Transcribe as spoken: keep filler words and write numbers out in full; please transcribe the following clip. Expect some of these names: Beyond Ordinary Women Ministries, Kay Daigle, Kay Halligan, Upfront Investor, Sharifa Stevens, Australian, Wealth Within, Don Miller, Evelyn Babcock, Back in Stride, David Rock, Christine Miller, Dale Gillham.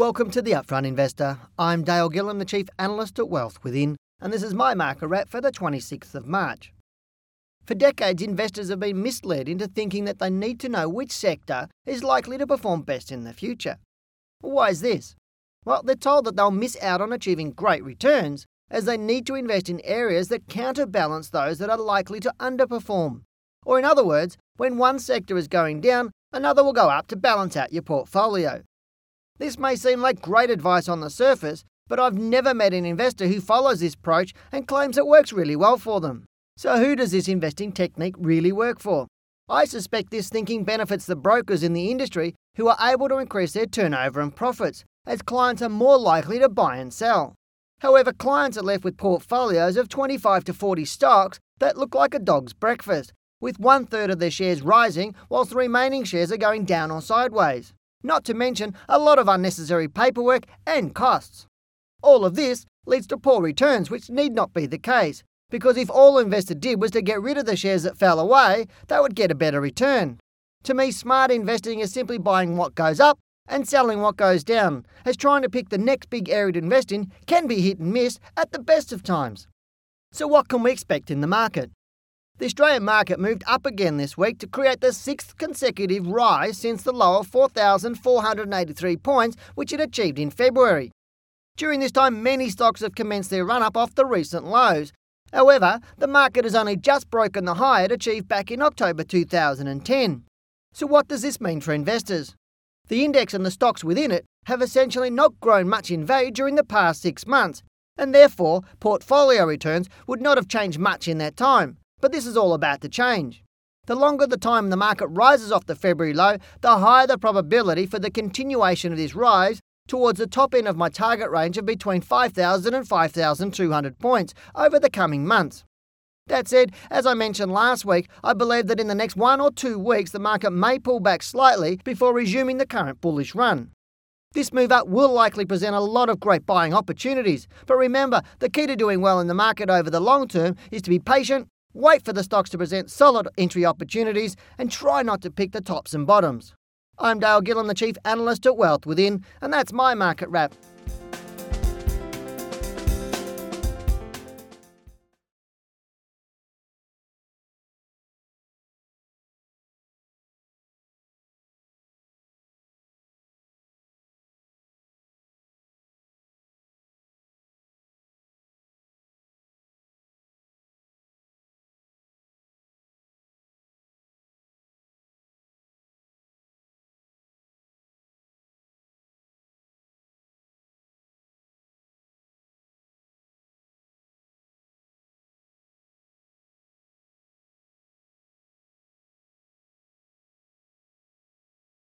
Welcome to the Upfront Investor. I'm Dale Gillham, the Chief Analyst at Wealth Within, and this is my market wrap for the twenty-sixth of March. For decades, investors have been misled into thinking that they need to know which sector is likely to perform best in the future. Why is this? Well, they're told that they'll miss out on achieving great returns as they need to invest in areas that counterbalance those that are likely to underperform. Or in other words, when one sector is going down, another will go up to balance out your portfolio. This may seem like great advice on the surface, but I've never met an investor who follows this approach and claims it works really well for them. So who does this investing technique really work for? I suspect this thinking benefits the brokers in the industry who are able to increase their turnover and profits, as clients are more likely to buy and sell. However, clients are left with portfolios of twenty-five to forty stocks that look like a dog's breakfast, with one third of their shares rising whilst the remaining shares are going down or sideways. Not to mention a lot of unnecessary paperwork and costs. All of this leads to poor returns, which need not be the case, because if all an investor did was to get rid of the shares that fell away, they would get a better return. To me, smart investing is simply buying what goes up and selling what goes down, as trying to pick the next big area to invest in can be hit and miss at the best of times. So what can we expect in the market? The Australian market moved up again this week to create the sixth consecutive rise since the low of four thousand four hundred eighty-three points, which it achieved in February. During this time, many stocks have commenced their run-up off the recent lows. However, the market has only just broken the high it achieved back in October two thousand ten. So what does this mean for investors? The index and the stocks within it have essentially not grown much in value during the past six months, and therefore portfolio returns would not have changed much in that time. But this is all about to change. The longer the time the market rises off the February low, the higher the probability for the continuation of this rise towards the top end of my target range of between five thousand and five thousand two hundred points over the coming months. That said, as I mentioned last week, I believe that in the next one or two weeks the market may pull back slightly before resuming the current bullish run. This move up will likely present a lot of great buying opportunities, but remember, the key to doing well in the market over the long term is to be patient, wait for the stocks to present solid entry opportunities, and try not to pick the tops and bottoms. I'm Dale Gillham, the Chief Analyst at Wealth Within, and that's my market wrap.